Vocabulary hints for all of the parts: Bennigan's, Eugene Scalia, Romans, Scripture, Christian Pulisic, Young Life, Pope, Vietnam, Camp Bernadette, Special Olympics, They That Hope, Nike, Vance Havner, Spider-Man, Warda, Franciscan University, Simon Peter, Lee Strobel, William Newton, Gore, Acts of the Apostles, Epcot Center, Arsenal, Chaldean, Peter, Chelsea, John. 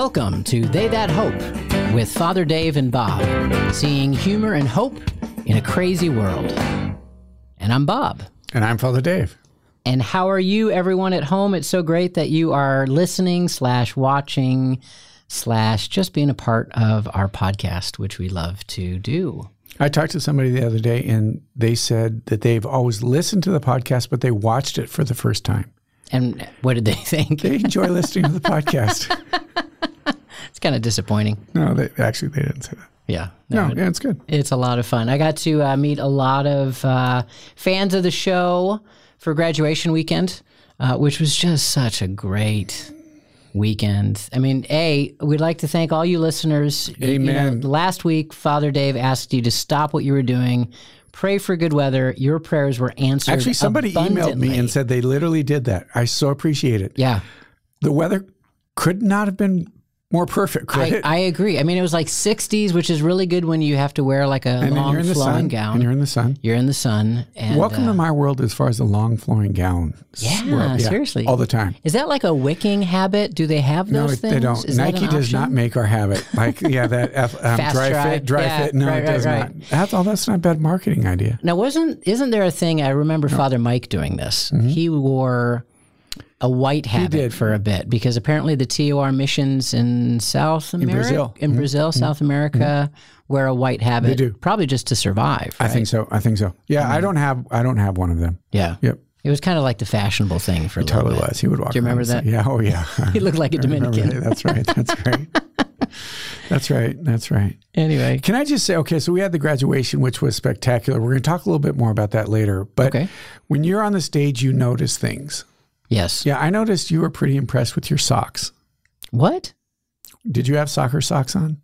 Welcome to They That Hope with Father Dave and Bob, seeing humor and hope in a crazy world. And I'm Bob. And I'm Father Dave. And how are you, everyone at home? It's so great that you are listening / watching / just being a part of our podcast, which we love to do. I talked to somebody the other day, and they said that they've always listened to the podcast, but they watched it for the first time. And what did they think? They enjoy listening to the podcast. It's kind of disappointing. No, they didn't say that. Yeah. No, it's good. It's a lot of fun. I got to meet a lot of fans of the show for graduation weekend, which was just such a great weekend. I mean, we'd like to thank all you listeners. Amen. You know, last week, Father Dave asked you to stop what you were doing, pray for good weather. Your prayers were answered. Actually, somebody emailed me and said they literally did that. I so appreciate it. Yeah. The weather could not have been more perfect, could it? I agree. I mean, it was like 60s, which is really good when you have to wear like a long flowing gown. And you're in the sun. You're in the sun. And welcome to my world as far as the long flowing gown. Yeah, seriously. All the time. Is that like a wicking habit? Do they have those things? No, they don't. Nike does not make our habit. Like, yeah, that dry fit. No, it does not. That's not a bad marketing idea. Now, isn't there a thing? I remember Father Mike doing this. Mm-hmm. He wore a white habit for a bit, because apparently the TOR missions in South America, South America, wear a white habit. They do. Probably just to survive. Right? I think so. Yeah, I mean, I don't have one of them. Yeah. Yep. It was kind of like the fashionable thing for a little bit. It totally was. He would walk. Do you remember that? Yeah. Oh, yeah. He looked like a Dominican. That's right. That's right. That's right. Anyway. Can I just say, okay, so we had the graduation, which was spectacular. We're going to talk a little bit more about that later. But when you're on the stage, you notice things. Yes. Yeah, I noticed you were pretty impressed with your socks. What? Did you have soccer socks on?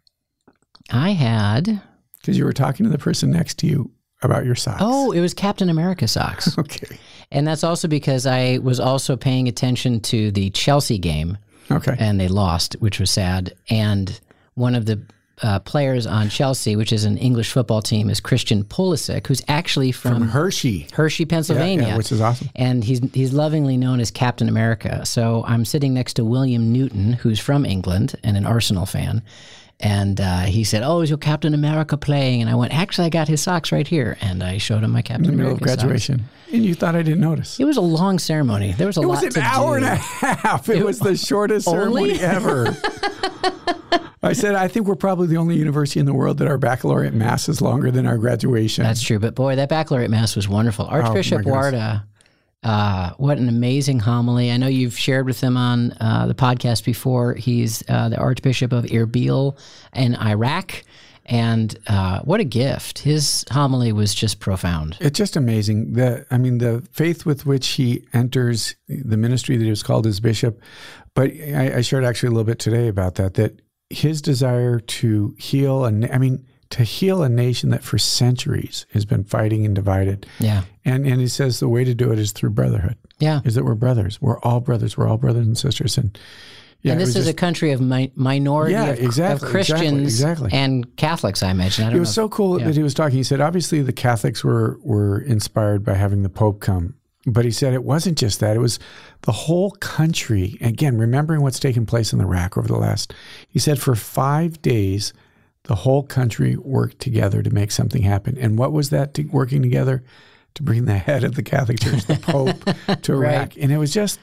I had. Because you were talking to the person next to you about your socks. Oh, it was Captain America socks. Okay. And that's also because I was also paying attention to the Chelsea game. Okay. And they lost, which was sad. And one of the players on Chelsea, which is an English football team, is Christian Pulisic, who's actually from Hershey, Pennsylvania, which is awesome. And he's lovingly known as Captain America. So I'm sitting next to William Newton, who's from England and an Arsenal fan. And he said, "Oh, is your Captain America playing?" And I went, "Actually, I got his socks right here." And I showed him my Captain America socks. In the middle of graduation. Socks. And you thought I didn't notice. It was a long ceremony. There was a lot to do. It was an hour and a half. It was the shortest ceremony ever. I said, I think we're probably the only university in the world that our baccalaureate mass is longer than our graduation. That's true. But boy, that baccalaureate mass was wonderful. Archbishop Warda, what an amazing homily. I know you've shared with him on the podcast before. He's the Archbishop of Erbil in Iraq. And what a gift. His homily was just profound. It's just amazing. The faith with which he enters the ministry that he was called as bishop. But I shared actually a little bit today about that his desire to heal a nation that for centuries has been fighting and divided. Yeah. And he says the way to do it is through brotherhood. Yeah. Is that we're brothers. We're all brothers. We're all brothers and sisters. And yeah, and this is a country of minority of Christians and Catholics, I imagine. It was so cool that he was talking. He said, obviously the Catholics were inspired by having the Pope come. But he said it wasn't just that. It was the whole country. Again, remembering what's taken place in Iraq over the last, he said for 5 days, the whole country worked together to make something happen. And what was that working together? To bring the head of the Catholic Church, the Pope, to Iraq. Right. And it was just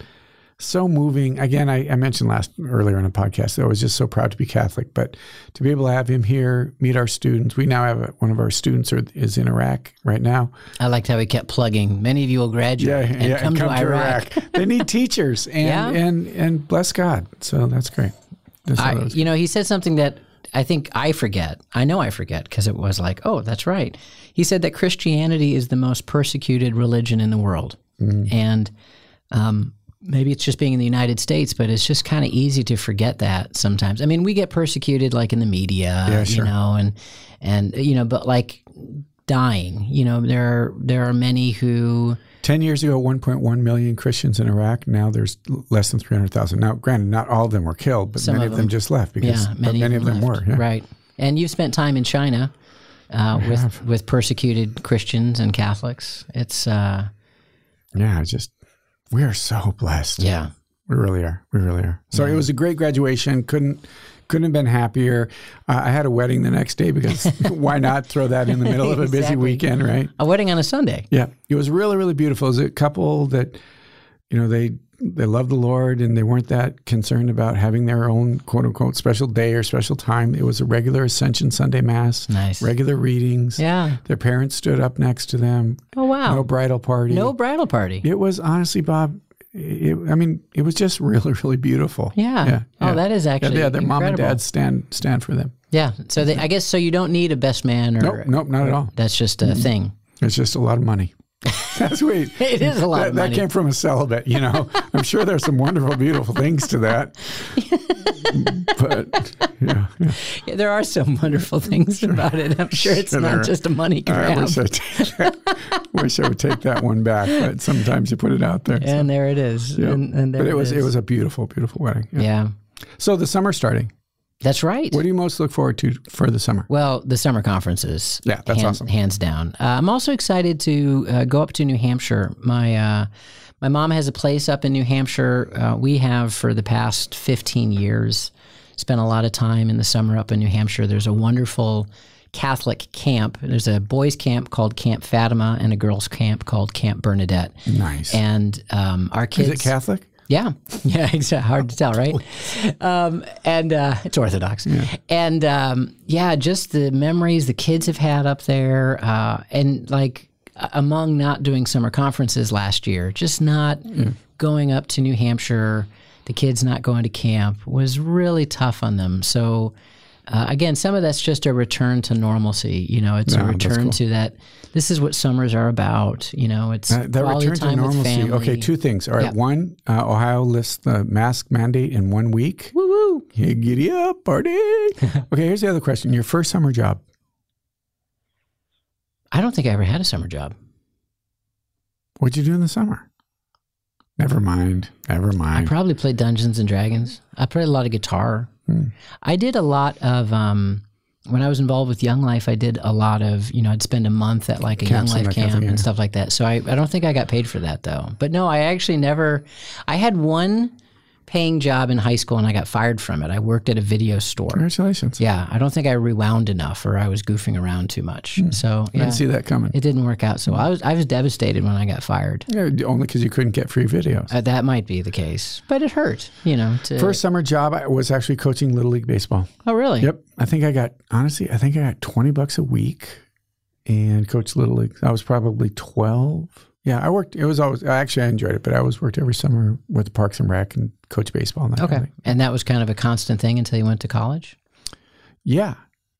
so moving. Again, I mentioned earlier in a podcast that I was just so proud to be Catholic. But to be able to have him here, meet our students. We now have one of our students is in Iraq right now. I liked how he kept plugging. Many of you will graduate and come to Iraq. They need teachers and bless God. So that's great. He said something that I think I forget. I know I forget because it was like, oh, that's right. He said that Christianity is the most persecuted religion in the world. Mm. And maybe it's just being in the United States, but it's just kind of easy to forget that sometimes. I mean, we get persecuted like in the media, but like dying, there are many who... 10 years ago, 1.1 million Christians in Iraq. Now there's less than 300,000. Now, granted, not all of them were killed, but many of them just left because many of them were. Yeah. Right. And you've spent time in China with persecuted Christians and Catholics. It's... we are so blessed. Yeah. We really are. We really are. So it was a great graduation. Couldn't have been happier. I had a wedding the next day because why not throw that in the middle of a busy weekend, right? A wedding on a Sunday. Yeah. It was really, really beautiful. It was a couple that, you know, they loved the Lord and they weren't that concerned about having their own quote unquote special day or special time. It was a regular Ascension Sunday Mass. Nice. Regular readings. Yeah. Their parents stood up next to them. Oh, wow. No bridal party. No bridal party. It was honestly, Bob, it was just really, really beautiful. Yeah. Oh, that is actually their incredible. Mom and dad stand for them. Yeah. So I guess, so you don't need a best man or... Nope, not at all. That's just a thing. It's just a lot of money. That's sweet. It is a lot of money. That came from a celibate, you know. I'm sure there's some wonderful, beautiful things to that. But, yeah, there are some wonderful things about it. I'm sure it's not just a money grab. I wish I would take that one back, but sometimes you put it out there. And so. There it is. Yep. And there but it was a beautiful, beautiful wedding. Yeah. So the summer starting. That's right. What do you most look forward to for the summer? Well, the summer conferences. Yeah, that's awesome. Hands down. I'm also excited to go up to New Hampshire. My mom has a place up in New Hampshire. We have for the past 15 years spent a lot of time in the summer up in New Hampshire. There's a wonderful Catholic camp. There's a boys camp called Camp Fatima and a girls camp called Camp Bernadette. Nice. And our kids... Is it Catholic? Yeah, exactly. Hard to tell, right? And it's Orthodox. Yeah. And just the memories the kids have had up there, and like among not doing summer conferences last year, just not going up to New Hampshire, the kids not going to camp was really tough on them. So again, some of that's just a return to normalcy. You know, it's a return to that. This is what summers are about. You know, it's that return time to normalcy. Okay, two things. All right, one, Ohio lifts the mask mandate in 1 week. Woo-woo. Hey, giddy up, party. Okay, here's the other question. Your first summer job. I don't think I ever had a summer job. What'd you do in the summer? Never mind. I probably played Dungeons and Dragons. I played a lot of guitar. I did a lot of, when I was involved with Young Life, I did a lot of, I'd spend a month at like a Young Life camp and stuff like that. So I don't think I got paid for that though. But no, I actually never, I had one paying job in high school and I got fired from it. I worked at a video store. Congratulations. Yeah. I don't think I rewound enough or I was goofing around too much. So I didn't see that coming. It didn't work out. So I was devastated when I got fired. Yeah, only because you couldn't get free videos. That might be the case, but it hurt, First summer job, I was actually coaching Little League Baseball. Oh, really? Yep. I think I got $20 a week and coached Little League. I was probably 12. Yeah, I enjoyed it, but I always worked every summer with the Parks and Rec and coach baseball. And that kind of thing. And that was kind of a constant thing until you went to college? Yeah.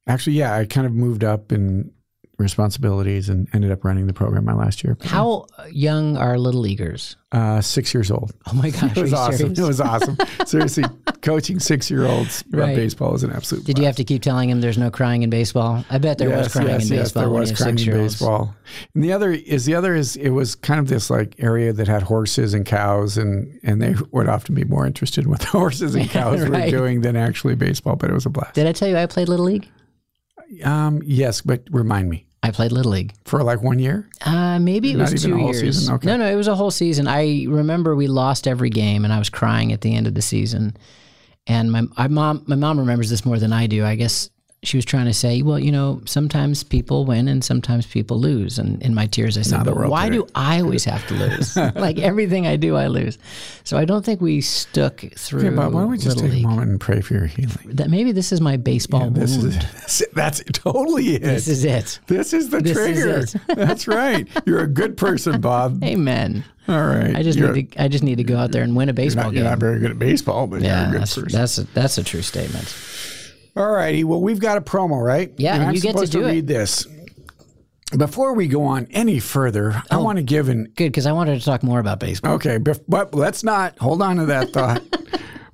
Actually, yeah, I kind of moved up in responsibilities and ended up running the program my last year. How young are Little Leaguers? 6 years old. Oh my gosh, it was awesome. Serious? It was awesome. Seriously, coaching 6-year-olds about baseball is an absolute blast. You have to keep telling them there's no crying in baseball? I bet there was crying in baseball. There was crying in baseball. And the other is it was kind of this like area that had horses and cows and they would often be more interested in what the horses and cows were doing than actually baseball, but it was a blast. Did I tell you I played Little League? Yes, but remind me. I played Little League. For like 1 year? Maybe it was 2 years. Season? Okay. No, it was a whole season. I remember we lost every game and I was crying at the end of the season. And my mom remembers this more than I do. I guess she was trying to say, well, sometimes people win and sometimes people lose. And in my tears, I said, but why do I always have to lose? Like everything I do, I lose. So I don't think we stuck through Little League. Yeah, but why don't we just take a moment and pray for your healing? Maybe this is my baseball wound. That's totally it. This is it. This is the trigger. That's right. You're a good person, Bob. Amen. All right. I just need to go out there and win a baseball game. You're not very good at baseball, but you're a good person. That's a true statement. All righty. Well, we've got a promo, right? Yeah, and you get to do it. I'm supposed to read this. Before we go on any further, I want to give Good, because I wanted to talk more about baseball. Okay, but let's not. Hold on to that thought.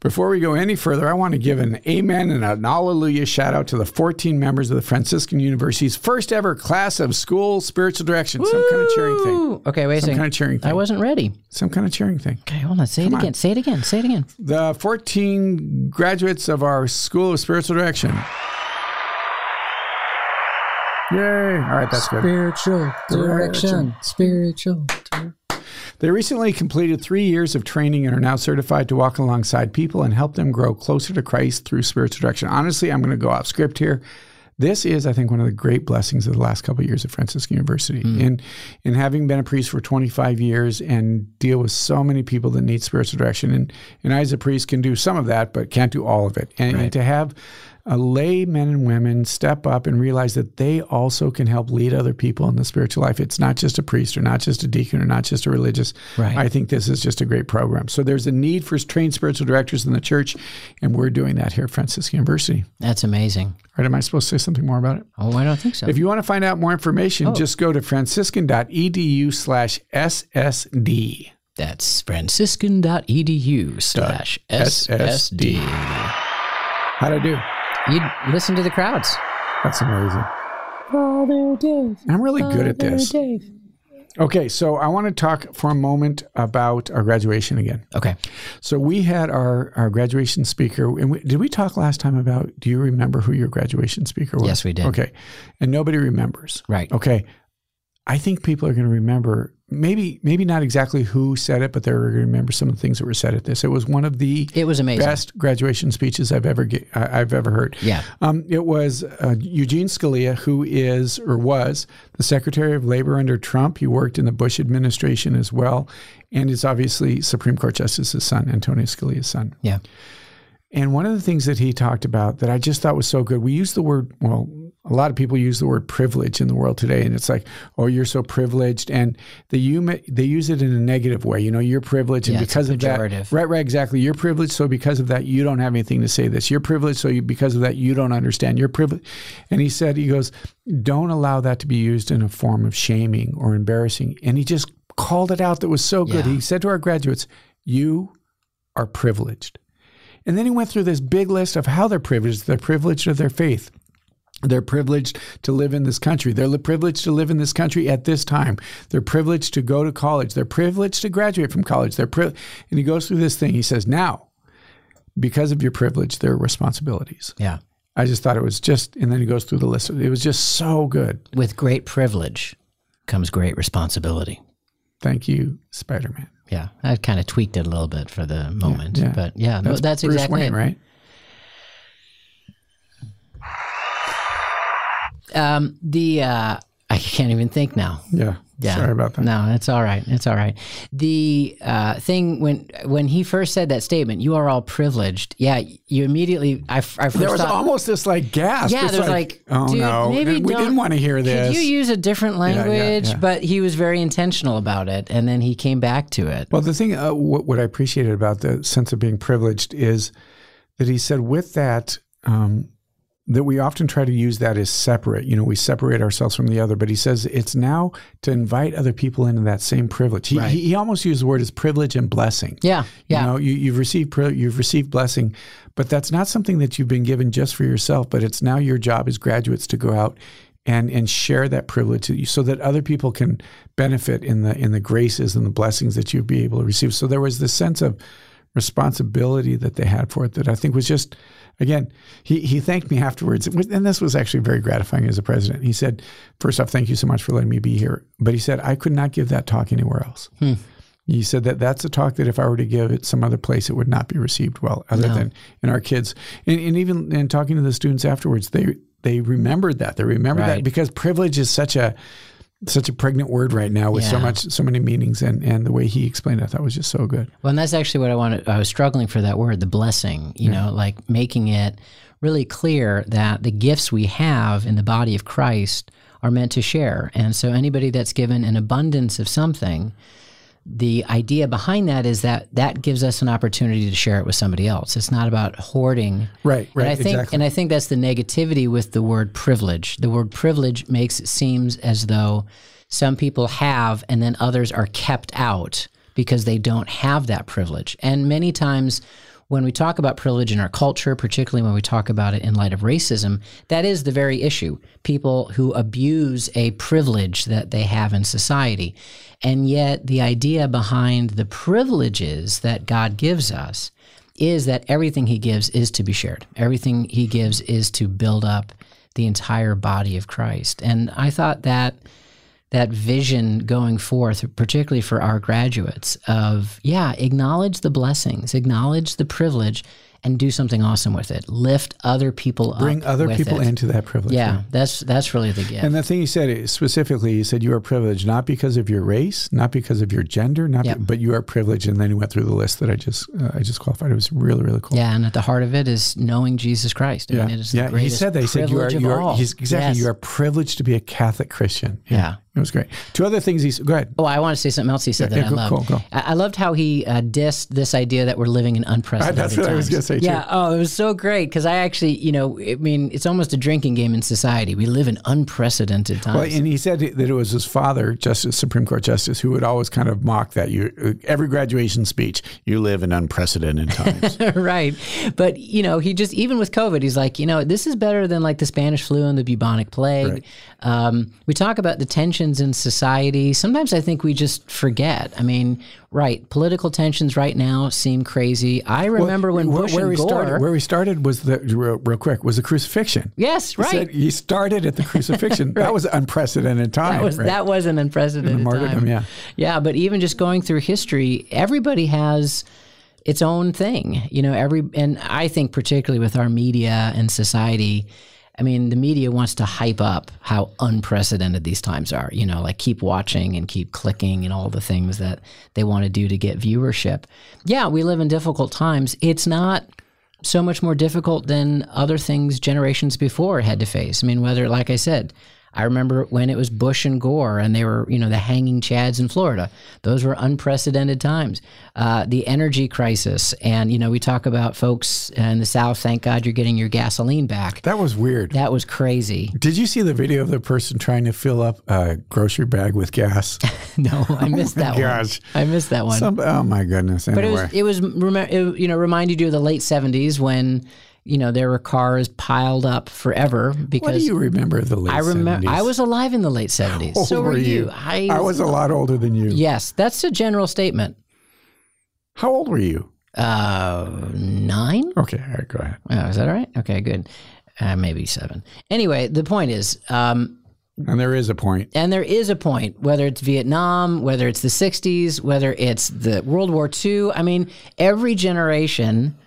Before we go any further, I want to give an amen and an hallelujah shout out to the 14 members of the Franciscan University's first ever class of school spiritual direction. Woo! Some kind of cheering thing. Okay, wait a second. Some kind of cheering thing. I wasn't ready. Some kind of cheering thing. Okay, hold on. Say it again. The 14 graduates of our School of Spiritual Direction. Yay. All right, that's good. Spiritual direction. Spiritual direction. They recently completed 3 years of training and are now certified to walk alongside people and help them grow closer to Christ through spiritual direction. Honestly, I'm going to go off script here. This is, I think, one of the great blessings of the last couple of years at Franciscan University. And having been a priest for 25 years and deal with so many people that need spiritual direction, and I as a priest can do some of that, but can't do all of it. And to have lay men and women step up and realize that they also can help lead other people in the spiritual life. It's not just a priest or not just a deacon or not just a religious. Right. I think this is just a great program. So there's a need for trained spiritual directors in the church, and we're doing that here at Franciscan University. That's amazing. Right? Am I supposed to say something more about it? Oh, I don't think so. If you want to find out more information, just go to franciscan.edu/SSD. That's franciscan.edu/SSD. How'd I do? You listen to the crowds. That's amazing. Father Dave. I'm really good at this. Dave. Okay, so I want to talk for a moment about our graduation again. Okay. So we had our graduation speaker. And did we talk last time about, do you remember who your graduation speaker was? Yes, we did. Okay. And nobody remembers. Right. Okay. I think people are going to remember, maybe not exactly who said it, but they're going to remember some of the things that were said at this. It was one of the best graduation speeches I've ever heard. Yeah. It was Eugene Scalia, who is or was the Secretary of Labor under Trump. He worked in the Bush administration as well, and is obviously Supreme Court Justice's son, Antonio Scalia's son. Yeah. And one of the things that he talked about that I just thought was so good, we use the word, a lot of people use the word privilege in the world today, and it's like, oh, you're so privileged, and they use it in a negative way. You know, you're privileged, and because of that, right, exactly. You're privileged, so because of that, you don't have anything to say this. You're privileged, so because of that, you don't understand. You're privileged. And he goes, don't allow that to be used in a form of shaming or embarrassing. And he just called it out. That was so good. Yeah. He said to our graduates, you are privileged. And then he went through this big list of how they're privileged. They're privileged of their faith. They're privileged to live in this country. They're privileged to live in this country at this time. They're privileged to go to college. They're privileged to graduate from college. And he goes through this thing. He says, now, because of your privilege, there are responsibilities. Yeah. I just thought it was just, and then he goes through the list. It was just so good. With great privilege comes great responsibility. Thank you, Spider-Man. Yeah. I kind of tweaked it a little bit for the moment. Yeah. But yeah, that's exactly Bruce Wayne, right? I can't even think now. Yeah. Sorry about that. No, it's all right. It's all right. The thing when he first said that statement, you are all privileged. Yeah, you immediately. I first thought, almost this like gasp. Yeah, there's like oh dude, no, maybe we didn't want to hear this. Could you use a different language? Yeah. But he was very intentional about it, and then he came back to it. Well, the thing what I appreciated about the sense of being privileged is that he said with that. That we often try to use that as separate. You know, we separate ourselves from the other, but he says it's now to invite other people into that same privilege. He almost used the word as privilege and blessing. Yeah. You know, you've received blessing, but that's not something that you've been given just for yourself, but it's now your job as graduates to go out and share that privilege so that other people can benefit in the graces and the blessings that you'll be able to receive. So there was this sense of responsibility that they had for it that I think was just, again, he thanked me afterwards. And this was actually very gratifying as a president. He said, first off, thank you so much for letting me be here. But he said, I could not give that talk anywhere else. He said that's a talk that if I were to give it some other place, it would not be received well, other than in our kids. And even in talking to the students afterwards, they remembered that. They remembered that because privilege is such a pregnant word right now with so many meanings, and the way he explained it, I thought was just so good. Well, and that's actually what I was struggling for that word, the blessing, you know, like making it really clear that the gifts we have in the body of Christ are meant to share. And so anybody that's given an abundance of something, the idea behind that is that gives us an opportunity to share it with somebody else. It's not about hoarding. Right, and I think, exactly. And I think that's the negativity with the word privilege. The word privilege makes it seems as though some people have and then others are kept out because they don't have that privilege. And many times when we talk about privilege in our culture, particularly when we talk about it in light of racism, that is the very issue. People who abuse a privilege that they have in society. And yet the idea behind the privileges that God gives us is that everything he gives is to be shared. Everything he gives is to build up the entire body of Christ. And I thought that that vision going forth, particularly for our graduates, of, yeah, acknowledge the blessings, acknowledge the privilege, and do something awesome with it. Lift other people up. Bring other people into that privilege. Yeah, that's really the gift. And the thing you said specifically, you said you are privileged not because of your race, not because of your gender, not but you are privileged. And then you went through the list that I just qualified. It was really, really cool. Yeah, and at the heart of it is knowing Jesus Christ. I mean, it is the greatest privilege of all. You are privileged to be a Catholic Christian. Yeah. It was great. Two other things go ahead. Oh, I want to say something else he said that I loved. Cool. I loved how he dissed this idea that we're living in unprecedented times. That's what I was going to say too. Yeah, oh, it was so great because I actually, it's almost a drinking game in society. We live in unprecedented times. Well, and he said that it was his father, Justice, Supreme Court Justice, who would always kind of mock that. Every graduation speech, you live in unprecedented times. Right. But, he just, even with COVID, he's like, this is better than like the Spanish flu and the bubonic plague. Right. We talk about the tension in society. Sometimes I think we just forget. I mean, right, political tensions right now seem crazy. I remember when Bush and Gore... Where we started was, was the crucifixion. Yes, right. You started at the crucifixion. Right. That was unprecedented time. That was an unprecedented martyrdom, time. Yeah, but even just going through history, everybody has its own thing. And I think particularly with our media and society... I mean, the media wants to hype up how unprecedented these times are, like keep watching and keep clicking and all the things that they want to do to get viewership. Yeah, we live in difficult times. It's not so much more difficult than other things generations before had to face. I mean, whether, like I said, I remember when it was Bush and Gore and they were, the hanging chads in Florida. Those were unprecedented times. The energy crisis. And, we talk about folks in the South, thank God you're getting your gasoline back. That was weird. That was crazy. Did you see the video of the person trying to fill up a grocery bag with gas? No, I missed that one. I missed that one. Oh, my goodness. Anyway. But it reminded you of the late 70s when... there were cars piled up forever because... What do you remember the late 70s? I was alive in the late 70s. Oh, so were you. I was a lot older than you. Yes, that's a general statement. How old were you? 9? Okay, all right, go ahead. Oh, is that all right? Okay, good. Maybe 7. Anyway, the point is... and there is a point. Whether it's Vietnam, whether it's the 60s, whether it's the World War II. I mean, every generation...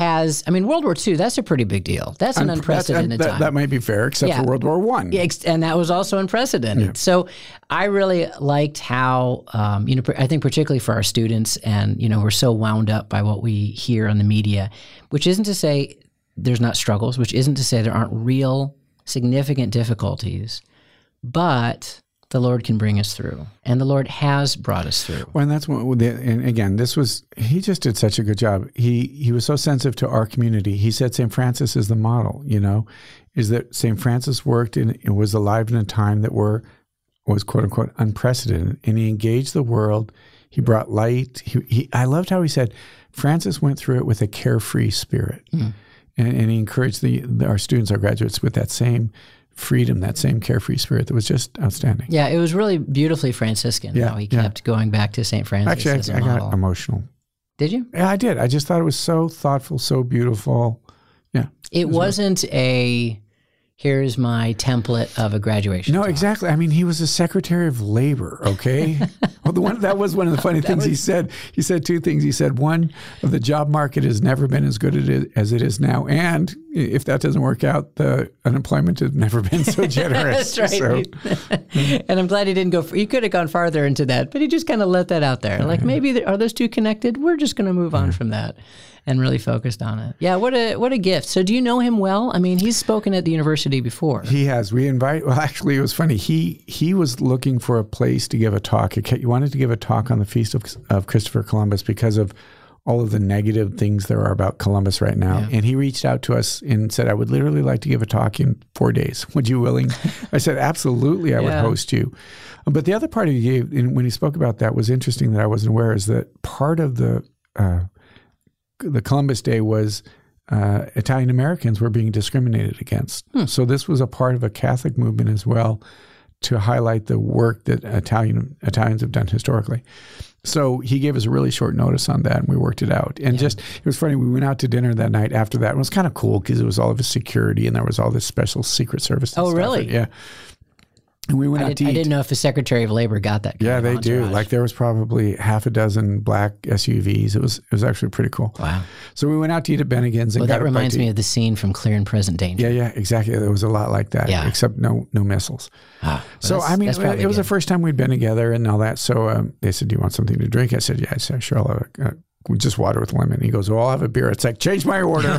World War II, that's a pretty big deal. That's an unprecedented time. That might be fair, except for World War I. Yeah, and that was also unprecedented. Yeah. So I really liked how, I think particularly for our students and, we're so wound up by what we hear on the media, which isn't to say there's not struggles, which isn't to say there aren't real significant difficulties, but... The Lord can bring us through, and the Lord has brought us through. Well, and that's what. And again, he just did such a good job. He was so sensitive to our community. He said St. Francis is the model. Is that St. Francis worked and was alive in a time that was quote unquote unprecedented, and he engaged the world. He brought light. I loved how he said Francis went through it with a carefree spirit, and he encouraged our students, our graduates, with that same. Freedom, that same carefree spirit that was just outstanding. Yeah, it was really beautifully Franciscan how he kept going back to St. Francis. Actually, I got emotional. Did you? Yeah, I did. I just thought it was so thoughtful, so beautiful. Yeah. It wasn't here's my template of a graduation. No, exactly. I mean, he was a Secretary of Labor, okay? Well, that was one of the funny things he said. He said two things. He said, one, the job market has never been as good as it is now, and if that doesn't work out, the unemployment has never been so generous. That's right. And I'm glad he didn't he could have gone farther into that, but he just kind of let that out there. Like maybe are those two connected? We're just going to move on from that, and really focused on it. Yeah, what a gift. So do you know him well? I mean, he's spoken at the university before. He has. Well, actually, it was funny. He was looking for a place to give a talk. He wanted to give a talk on the Feast of Christopher Columbus because of all of the negative things there are about Columbus right now. Yeah. And he reached out to us and said, I would literally like to give a talk in 4 days. Would you willing? I said, absolutely, I would host you. But the other part he gave, and when he spoke about that was interesting that I wasn't aware, is that part of the Columbus Day was Italian-Americans were being discriminated against. So this was a part of a Catholic movement as well to highlight the work that Italians have done historically. So he gave us a really short notice on that, and we worked it out. And it was funny. We went out to dinner that night after that. It was kind of cool because it was all of his security, and there was all this special Secret Service. And stuff. Really? Yeah. And we went out to eat. I didn't know if the Secretary of Labor got that. Yeah, they do. Like there was probably half a dozen black SUVs. It was actually pretty cool. Wow. So we went out to eat at Bennigan's. And that reminds me of the scene from Clear and Present Danger. Yeah, yeah, exactly. There was a lot like that, yeah. Except no missiles. Ah, well, so, I mean, it was the first time we'd been together and all that. So they said, do you want something to drink? I said, yeah, sure, I'll have just water with lemon. He goes, well, I'll have a beer. It's like, change my order.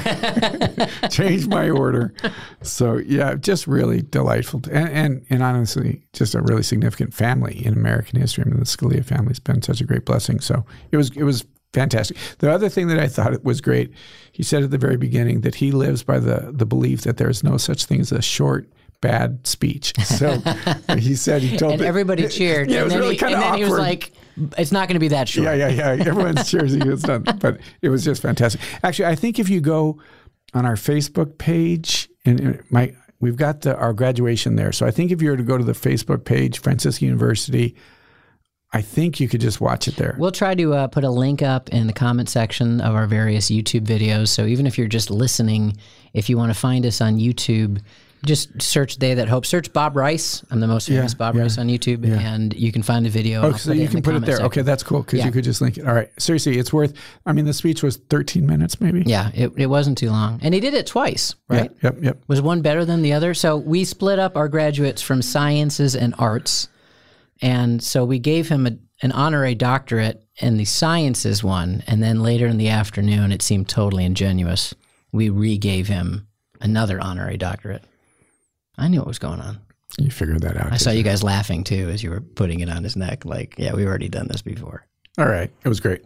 Change my order. So, yeah, just really delightful. And honestly, just a really significant family in American history. I mean, the Scalia family's been such a great blessing. So it was fantastic. The other thing that I thought was great, he said at the very beginning that he lives by the belief that there is no such thing as a short, bad speech. So he said, he told me. And everybody cheered. Yeah, it was really kind of awkward. And then he was like, it's not going to be that short. Yeah, yeah, yeah. Everyone's cheersing. It's not, but it was just fantastic. Actually, I think if you go on our Facebook page, and we've got our graduation there. So I think if you were to go to the Facebook page, Franciscan University, I think you could just watch it there. We'll try to put a link up in the comment section of our various YouTube videos. So even if you're just listening, if you want to find us on YouTube, just search They That Hope. Search Bob Rice. I'm the most famous Bob Rice on YouTube, and you can find a video. Oh, so you can put it there. Okay, that's cool, because you could just link it. All right. Seriously, it's worth, I mean, the speech was 13 minutes maybe. Yeah, it wasn't too long. And he did it twice, right? Yeah, yep. Was one better than the other? So we split up our graduates from sciences and arts, and so we gave him an honorary doctorate in the sciences one, and then later in the afternoon, it seemed totally ingenuous, we regave him another honorary doctorate. I knew what was going on. You figured that out. I saw you guys laughing too as you were putting it on his neck. Like, yeah, we've already done this before. All right. It was great.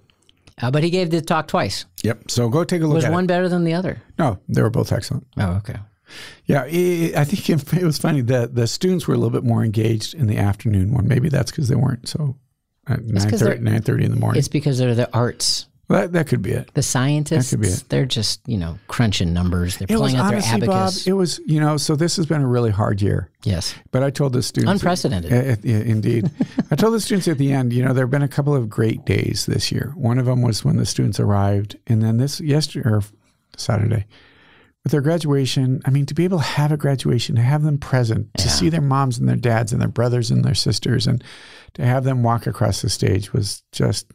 But he gave the talk twice. Yep. So go take a look at it. Was one better than the other? No, they were both excellent. Oh, okay. Yeah. I think it was funny that the students were a little bit more engaged in the afternoon one. Maybe that's because they weren't. So at 9:30 in the morning. It's because they're the arts. That could be it. The scientists, they're just, crunching numbers. They're pulling out their abacus. Bob, it was, so this has been a really hard year. Yes. But I told the students. Unprecedented. Indeed. I told the students at the end, there have been a couple of great days this year. One of them was when the students arrived. And then Saturday, with their graduation, I mean, to be able to have a graduation, to have them present, to see their moms and their dads and their brothers and their sisters, and to have them walk across the stage was just.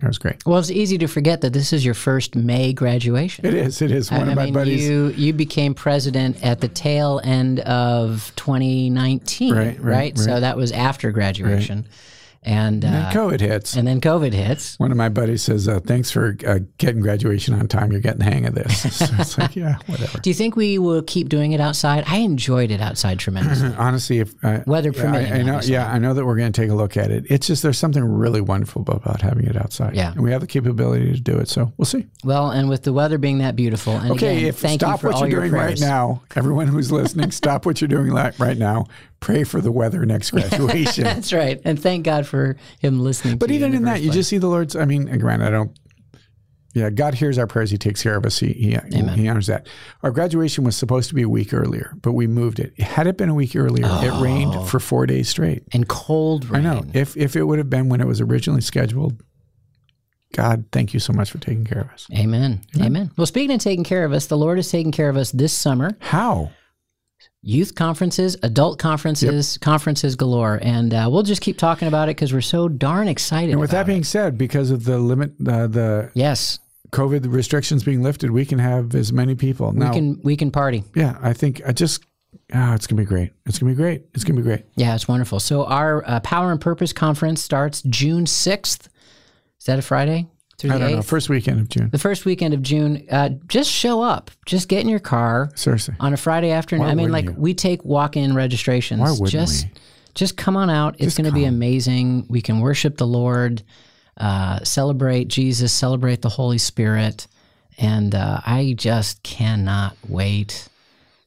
That was great. Well, it's easy to forget that this is your first May graduation. It is. It is. One of my buddies. You became president at the tail end of 2019, right? So that was after graduation. Right. And then COVID hits. One of my buddies says, thanks for getting graduation on time. You're getting the hang of this. So it's like, yeah, whatever. Do you think we will keep doing it outside? I enjoyed it outside tremendously. Honestly, weather permitting. I know that we're going to take a look at it. It's just there's something really wonderful about having it outside. Yeah. And we have the capability to do it, so we'll see. Well, and with the weather being that beautiful. And okay, again, thank you for all your prayers. Stop what you're doing right now. Everyone who's listening, stop what you're doing right now. Pray for the weather next graduation. That's right. And thank God for him listening. But even in that, you just see the Lord's, I mean, granted, God hears our prayers. He takes care of us. He honors that. Our graduation was supposed to be a week earlier, but we moved it. Had it been a week earlier, it rained for 4 days straight. And cold rain. I know. If it would have been when it was originally scheduled, God, thank you so much for taking care of us. Amen. Amen. Amen. Well, speaking of taking care of us, the Lord has taken care of us this summer. How? Youth conferences, adult conferences, conferences galore. And we'll just keep talking about it because we're so darn excited. And with that being said, because of the limit, COVID restrictions being lifted, we can have as many people. Now, we can party. Yeah, I think it's going to be great. It's going to be great. It's going to be great. Yeah, it's wonderful. So our Power and Purpose Conference starts June 6th. Is that a Friday? I don't know. First weekend of June. The first weekend of June. Just show up. Just get in your car. Seriously. On a Friday afternoon. Why we take walk-in registrations. Why wouldn't we? Just come on out. It's going to be amazing. We can worship the Lord, celebrate Jesus, celebrate the Holy Spirit. And I just cannot wait.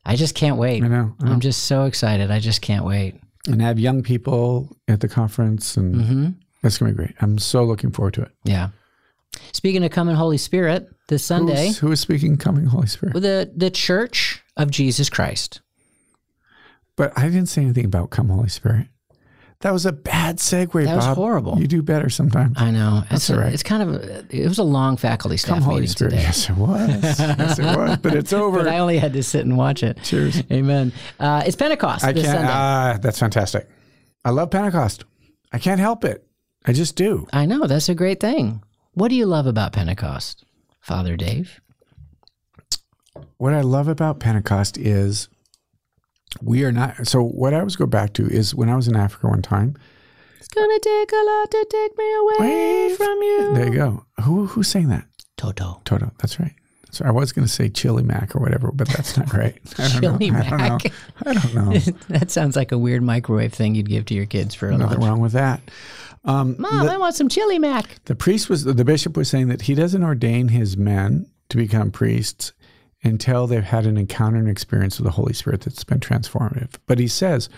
I just can't wait. I know. I'm just so excited. I just can't wait. And have young people at the conference. And that's going to be great. I'm so looking forward to it. Yeah. Speaking of coming Holy Spirit, this Sunday. Who is speaking coming Holy Spirit? The Church of Jesus Christ. But I didn't say anything about come Holy Spirit. That was a bad segue, Bob. That was horrible. You do better sometimes. I know. That's all right. It's kind of it was a long faculty staff meeting Holy Spirit. Today. Yes, it was. Yes, it was. But it's over. But I only had to sit and watch it. Cheers. Amen. It's Pentecost this Sunday. That's fantastic. I love Pentecost. I can't help it. I just do. I know. That's a great thing. What do you love about Pentecost, Father Dave? What I love about Pentecost is we are not. So what I always go back to is when I was in Africa one time. It's gonna take a lot to take me away from you. There you go. Who sang that? Toto. Toto. That's right. So I was going to say Chili Mac or whatever, but that's not right. I don't know. That sounds like a weird microwave thing you'd give to your kids for a lunch. Nothing wrong with that. Mom, I want some Chili Mac. The bishop was saying that he doesn't ordain his men to become priests until they've had an encounter and experience with the Holy Spirit that's been transformative. But he says,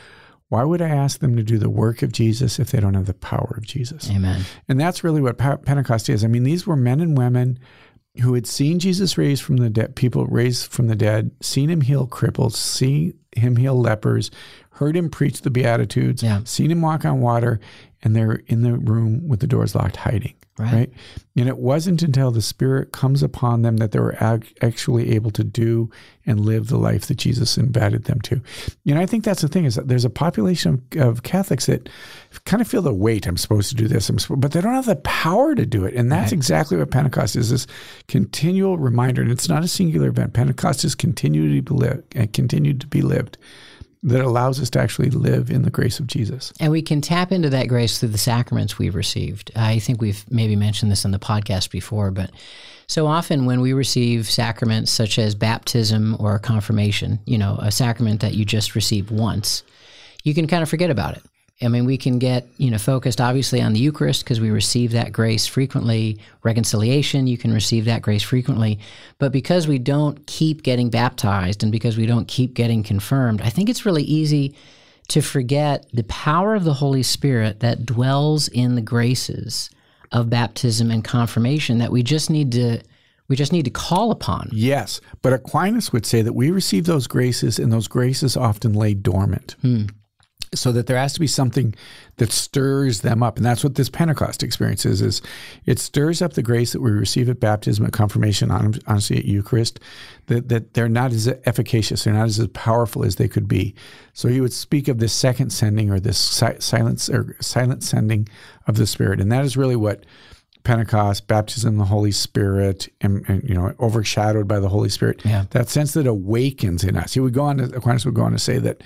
why would I ask them to do the work of Jesus if they don't have the power of Jesus? Amen. And that's really what Pentecost is. I mean, these were men and women who had seen Jesus raised from the dead, people raised from the dead, seen him heal cripples, seen him heal lepers, heard him preach the Beatitudes, seen him walk on water, and they're in the room with the doors locked hiding. Right? And it wasn't until the Spirit comes upon them that they were actually able to do and live the life that Jesus invited them to. And I think that's the thing, is that there's a population of Catholics that kind of feel the weight, I'm supposed to do this, but they don't have the power to do it. And that's exactly what Pentecost is, this continual reminder. And it's not a singular event. Pentecost is continued to be lived. That allows us to actually live in the grace of Jesus. And we can tap into that grace through the sacraments we've received. I think we've maybe mentioned this in the podcast before, but so often when we receive sacraments such as baptism or confirmation, a sacrament that you just receive once, you can kind of forget about it. I mean, we can get, focused obviously on the Eucharist because we receive that grace frequently. Reconciliation, you can receive that grace frequently. But because we don't keep getting baptized and because we don't keep getting confirmed, I think it's really easy to forget the power of the Holy Spirit that dwells in the graces of baptism and confirmation that we just need to call upon. Yes, but Aquinas would say that we receive those graces and those graces often lay dormant. So that there has to be something that stirs them up. And that's what this Pentecost experience is it stirs up the grace that we receive at baptism, at confirmation, honestly at Eucharist, that they're not as efficacious, they're not as powerful as they could be. So he would speak of this second sending or this silent sending of the Spirit. And that is really what Pentecost, baptism, the Holy Spirit, and overshadowed by the Holy Spirit, that sense that awakens in us. Aquinas would go on to say that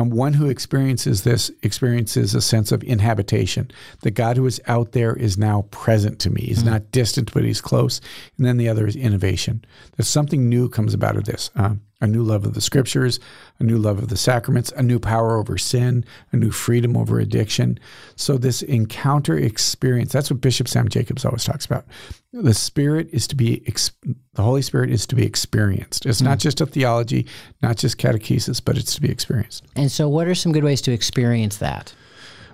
one who experiences this experiences a sense of inhabitation. The God who is out there is now present to me. He's not distant, but he's close. And then the other is innovation. There's something new comes about of this. A new love of the Scriptures, a new love of the sacraments, a new power over sin, a new freedom over addiction. So this encounter experience, that's what Bishop Sam Jacobs always talks about. The Holy Spirit is to be experienced. It's not just a theology, not just catechesis, but it's to be experienced. And so what are some good ways to experience that?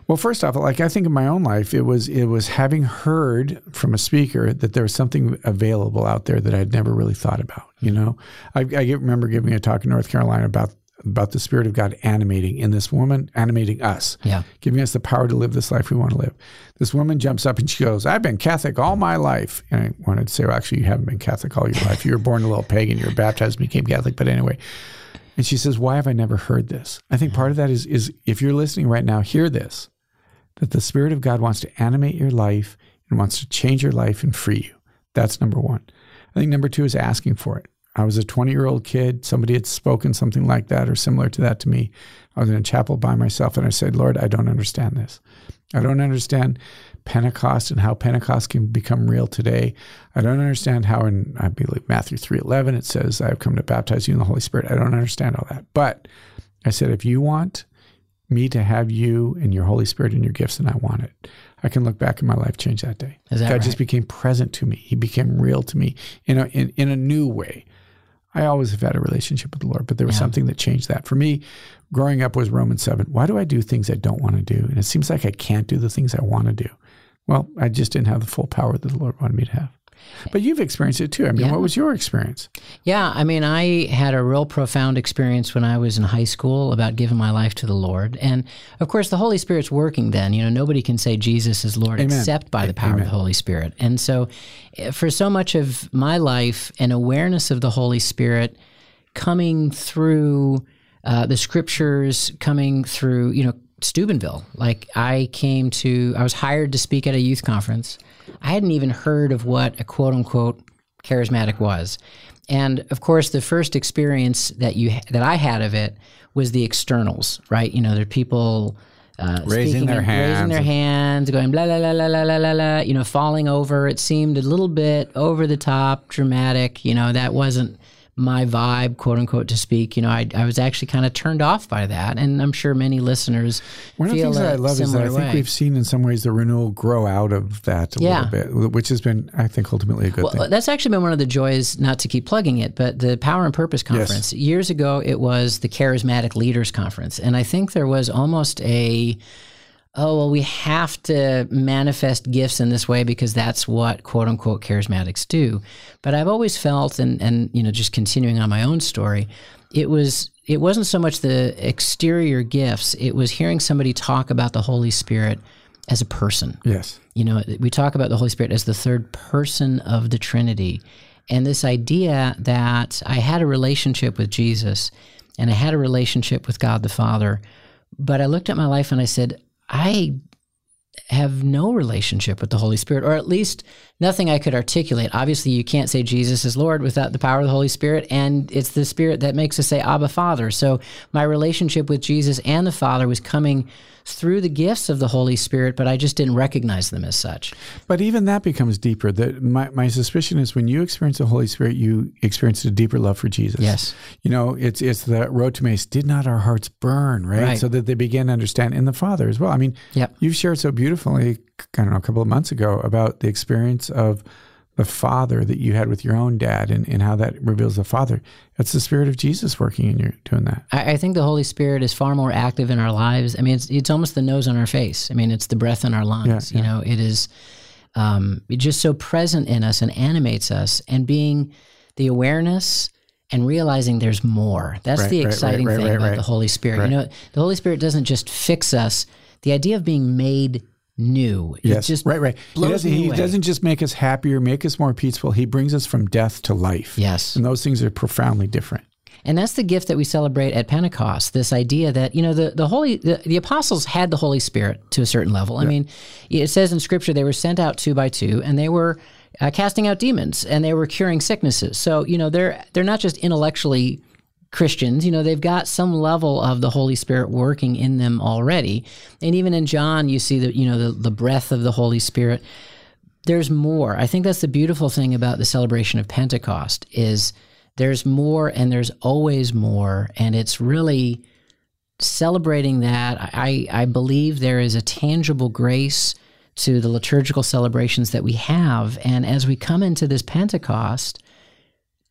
Well, first off, like I think in my own life, it was having heard from a speaker that there was something available out there that I'd never really thought about. I remember giving a talk in North Carolina about the Spirit of God animating us, giving us the power to live this life we want to live. This woman jumps up and she goes, I've been Catholic all my life. And I wanted to say, well, actually, you haven't been Catholic all your life. You were born a little pagan, you were baptized and became Catholic. But anyway. And she says, why have I never heard this? I think part of that is if you're listening right now, hear this. That the Spirit of God wants to animate your life and wants to change your life and free you. That's number one. I think number two is asking for it. I was a 20-year-old kid. Somebody had spoken something like that or similar to that to me. I was in a chapel by myself and I said, Lord, I don't understand this. I don't understand Pentecost and how Pentecost can become real today. I don't understand how in, I believe, Matthew 3:11, it says, I have come to baptize you in the Holy Spirit. I don't understand all that. But I said, if you want me to have you and your Holy Spirit and your gifts, and I want it. I can look back in my life, change that day. Is that God right? Just became present to me. He became real to me in a new way. I always have had a relationship with the Lord, but there was something that changed that. For me, growing up was Romans 7. Why do I do things I don't want to do? And it seems like I can't do the things I want to do. Well, I just didn't have the full power that the Lord wanted me to have. But you've experienced it too. I mean, what was your experience? Yeah, I mean, I had a real profound experience when I was in high school about giving my life to the Lord. And of course, the Holy Spirit's working then. You know, nobody can say Jesus is Lord except by the power of the Holy Spirit. And so for so much of my life, an awareness of the Holy Spirit coming through the Scriptures, coming through, you know, Steubenville. Like I was hired to speak at a youth conference. I hadn't even heard of what a quote unquote charismatic was. And of course, the first experience that I had of it was the externals, right? You know, there are people raising their hands, going blah, blah, blah, blah, blah, blah, blah, you know, falling over. It seemed a little bit over the top, dramatic. You know, that wasn't my vibe, quote unquote, to speak. You know, I was actually kind of turned off by that, and I'm sure many listeners feel that. One of the things that I love is that I think we've seen in some ways the renewal grow out of that a little bit, which has been, I think, ultimately a good thing. That's actually been one of the joys, not to keep plugging it, but the Power and Purpose Conference. Yes. Years ago, it was the Charismatic Leaders Conference, and I think there was almost a... oh, well, we have to manifest gifts in this way because that's what quote-unquote charismatics do. But I've always felt, and you know, just continuing on my own story, it wasn't so much the exterior gifts, it was hearing somebody talk about the Holy Spirit as a person. Yes. You know, we talk about the Holy Spirit as the third person of the Trinity. And this idea that I had a relationship with Jesus and I had a relationship with God the Father, but I looked at my life and I said, I have no relationship with the Holy Spirit, or at least nothing I could articulate. Obviously, you can't say Jesus is Lord without the power of the Holy Spirit, and it's the Spirit that makes us say Abba, Father. So my relationship with Jesus and the Father was coming through the gifts of the Holy Spirit, but I just didn't recognize them as such. But even that becomes deeper. That my suspicion is when you experience the Holy Spirit, you experience a deeper love for Jesus. Yes. You know, it's the road to Mace. Did not our hearts burn, right? So that they begin to understand, and the Father as well. I mean, you've shared so beautifully, I don't know, a couple of months ago about the experience of the Father that you had with your own dad and how that reveals the Father. That's the Spirit of Jesus working in you doing that. I think the Holy Spirit is far more active in our lives. I mean, it's almost the nose on our face. I mean, it's the breath in our lungs. Yeah, yeah. You know, it is just so present in us and animates us, and being the awareness and realizing there's more. That's the exciting thing about the Holy Spirit. Right. You know, the Holy Spirit doesn't just fix us. The idea of being made new. Yes. Just He doesn't just make us happier, make us more peaceful. He brings us from death to life. Yes. And those things are profoundly different. And that's the gift that we celebrate at Pentecost, this idea that, you know, the apostles had the Holy Spirit to a certain level. I mean, it says in Scripture they were sent out two by two, and they were casting out demons, and they were curing sicknesses. So, you know, they're not just intellectually Christians, you know, they've got some level of the Holy Spirit working in them already. And even in John, you see that, you know, the breath of the Holy Spirit. There's more. I think that's the beautiful thing about the celebration of Pentecost is there's more, and there's always more. And it's really celebrating that. I believe there is a tangible grace to the liturgical celebrations that we have. And as we come into this Pentecost,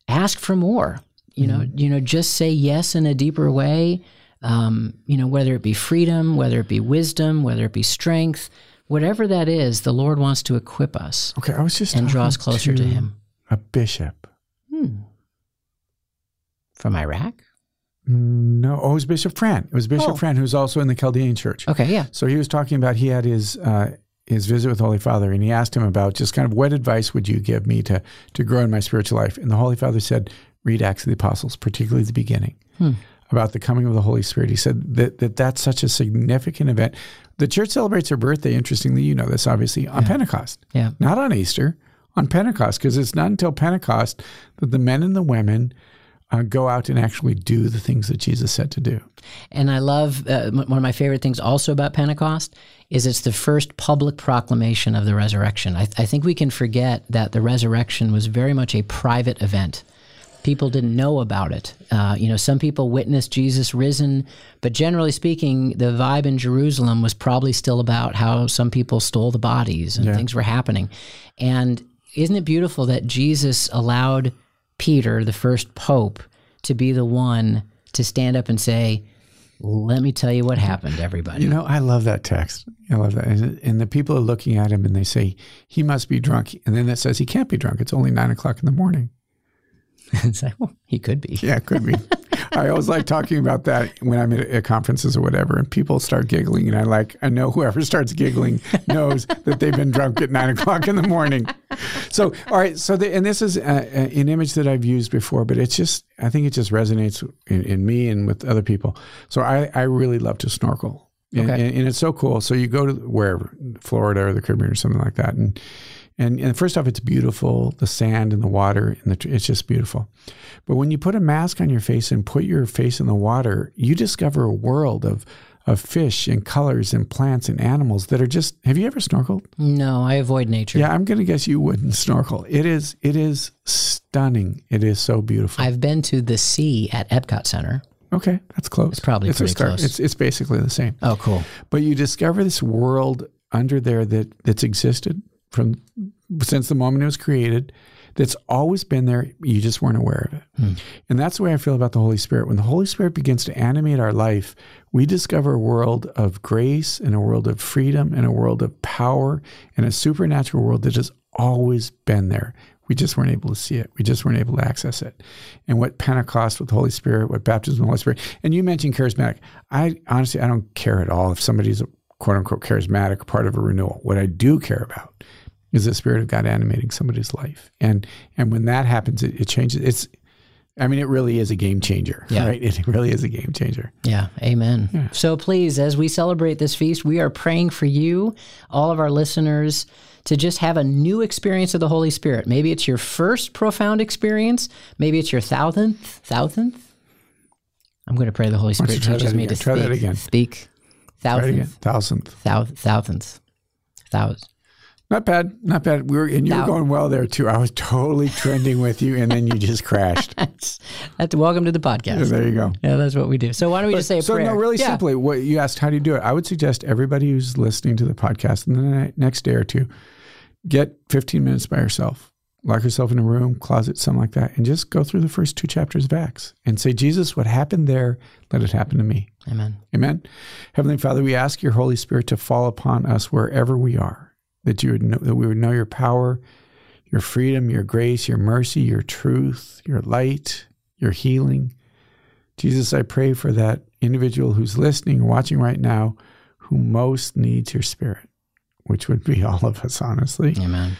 ask for more. You know, just say yes in a deeper way, you know, whether it be freedom, whether it be wisdom, whether it be strength, whatever that is, the Lord wants to equip us. Okay, I was just and draw us closer to Him. A bishop. From Iraq? No, it was Bishop Fran. It was Bishop Fran, who's also in the Chaldean church. Okay, yeah. So he was talking about, he had his visit with the Holy Father, and he asked him about just kind of what advice would you give me to grow in my spiritual life? And the Holy Father said, read Acts of the Apostles, particularly the beginning, about the coming of the Holy Spirit. He said that's such a significant event. The church celebrates her birthday, interestingly, you know this, obviously, on Pentecost. Yeah. Not on Easter, on Pentecost, because it's not until Pentecost that the men and the women go out and actually do the things that Jesus said to do. And I love, one of my favorite things also about Pentecost is it's the first public proclamation of the resurrection. I think we can forget that the resurrection was very much a private event. People didn't know about it. You know, some people witnessed Jesus risen, but generally speaking, the vibe in Jerusalem was probably still about how some people stole the bodies and things were happening. And isn't it beautiful that Jesus allowed Peter, the first Pope, to be the one to stand up and say, Let me tell you what happened, everybody. You know, I love that text. I love that. And the people are looking at him and they say, he must be drunk. And then it says he can't be drunk. It's only 9 o'clock in the morning. It's like, well, he could be. Yeah, it could be. I always like talking about that when I'm at conferences or whatever, and people start giggling. And I know whoever starts giggling knows that they've been drunk at 9 o'clock in the morning. So, all right. So, and this is an image that I've used before, but it's just, I think it just resonates in me and with other people. So I really love to snorkel. And, okay. And it's so cool. So you go to wherever, Florida or the Caribbean or something like that. And first off, it's beautiful, the sand and the water, and it's just beautiful. But when you put a mask on your face and put your face in the water, you discover a world of fish and colors and plants and animals that are just, have you ever snorkeled? No, I avoid nature. Yeah, I'm going to guess you wouldn't snorkel. It is stunning. It is so beautiful. I've been to the sea at Epcot Center. Okay, that's close. It's probably pretty close. It's basically the same. Oh, cool. But you discover this world under there that's existed from since the moment it was created, that's always been there. You just weren't aware of it. And that's the way I feel about the Holy Spirit. When the Holy Spirit begins to animate our life, we discover a world of grace and a world of freedom and a world of power and a supernatural world that has always been there. We just weren't able to see it. We just weren't able to access it. And what Pentecost with the Holy Spirit, what baptism with the Holy Spirit, and you mentioned charismatic. I honestly don't care at all if somebody's a quote unquote charismatic, part of a renewal. What I do care about is the Spirit of God animating somebody's life. And when that happens, it changes. It really is a game changer, yeah. Right? It really is a game changer. Yeah, amen. Yeah. So please, as we celebrate this feast, we are praying for you, all of our listeners, to just have a new experience of the Holy Spirit. Maybe it's your first profound experience. Maybe it's your thousandth. I'm going to pray the Holy Spirit teaches me to speak. Try that again. Speak. Thousandth. Thousandth. Thousandth. Not bad. You were going well there too. I was totally trending with you, and then you just crashed. That's welcome to the podcast. Yeah, there you go. Yeah, that's what we do. So why don't we just say a prayer? So no, really simply, what you asked, how do you do it? I would suggest everybody who's listening to the podcast in the next day or two, get 15 minutes by yourself, lock yourself in a room, closet, something like that, and just go through the first two chapters of Acts and say, Jesus, what happened there, let it happen to me. Amen. Amen. Heavenly Father, we ask your Holy Spirit to fall upon us wherever we are. That we would know your power, your freedom, your grace, your mercy, your truth, your light, your healing. Jesus, I pray for that individual who's listening and watching right now who most needs your Spirit, which would be all of us, honestly. Amen.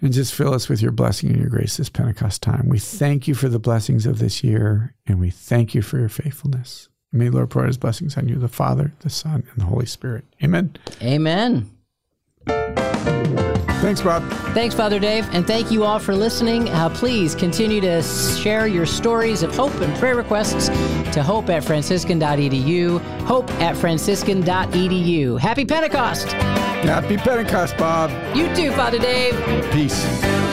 And just fill us with your blessing and your grace this Pentecost time. We thank you for the blessings of this year, and we thank you for your faithfulness. May the Lord pour out his blessings on you, the Father, the Son, and the Holy Spirit. Amen. Amen. Thanks, Bob. Thanks, Father Dave. And thank you all for listening. Please continue to share your stories of hope and prayer requests to hope@franciscan.edu. Hope@franciscan.edu. Happy Pentecost. Happy Pentecost, Bob. You too, Father Dave. Peace.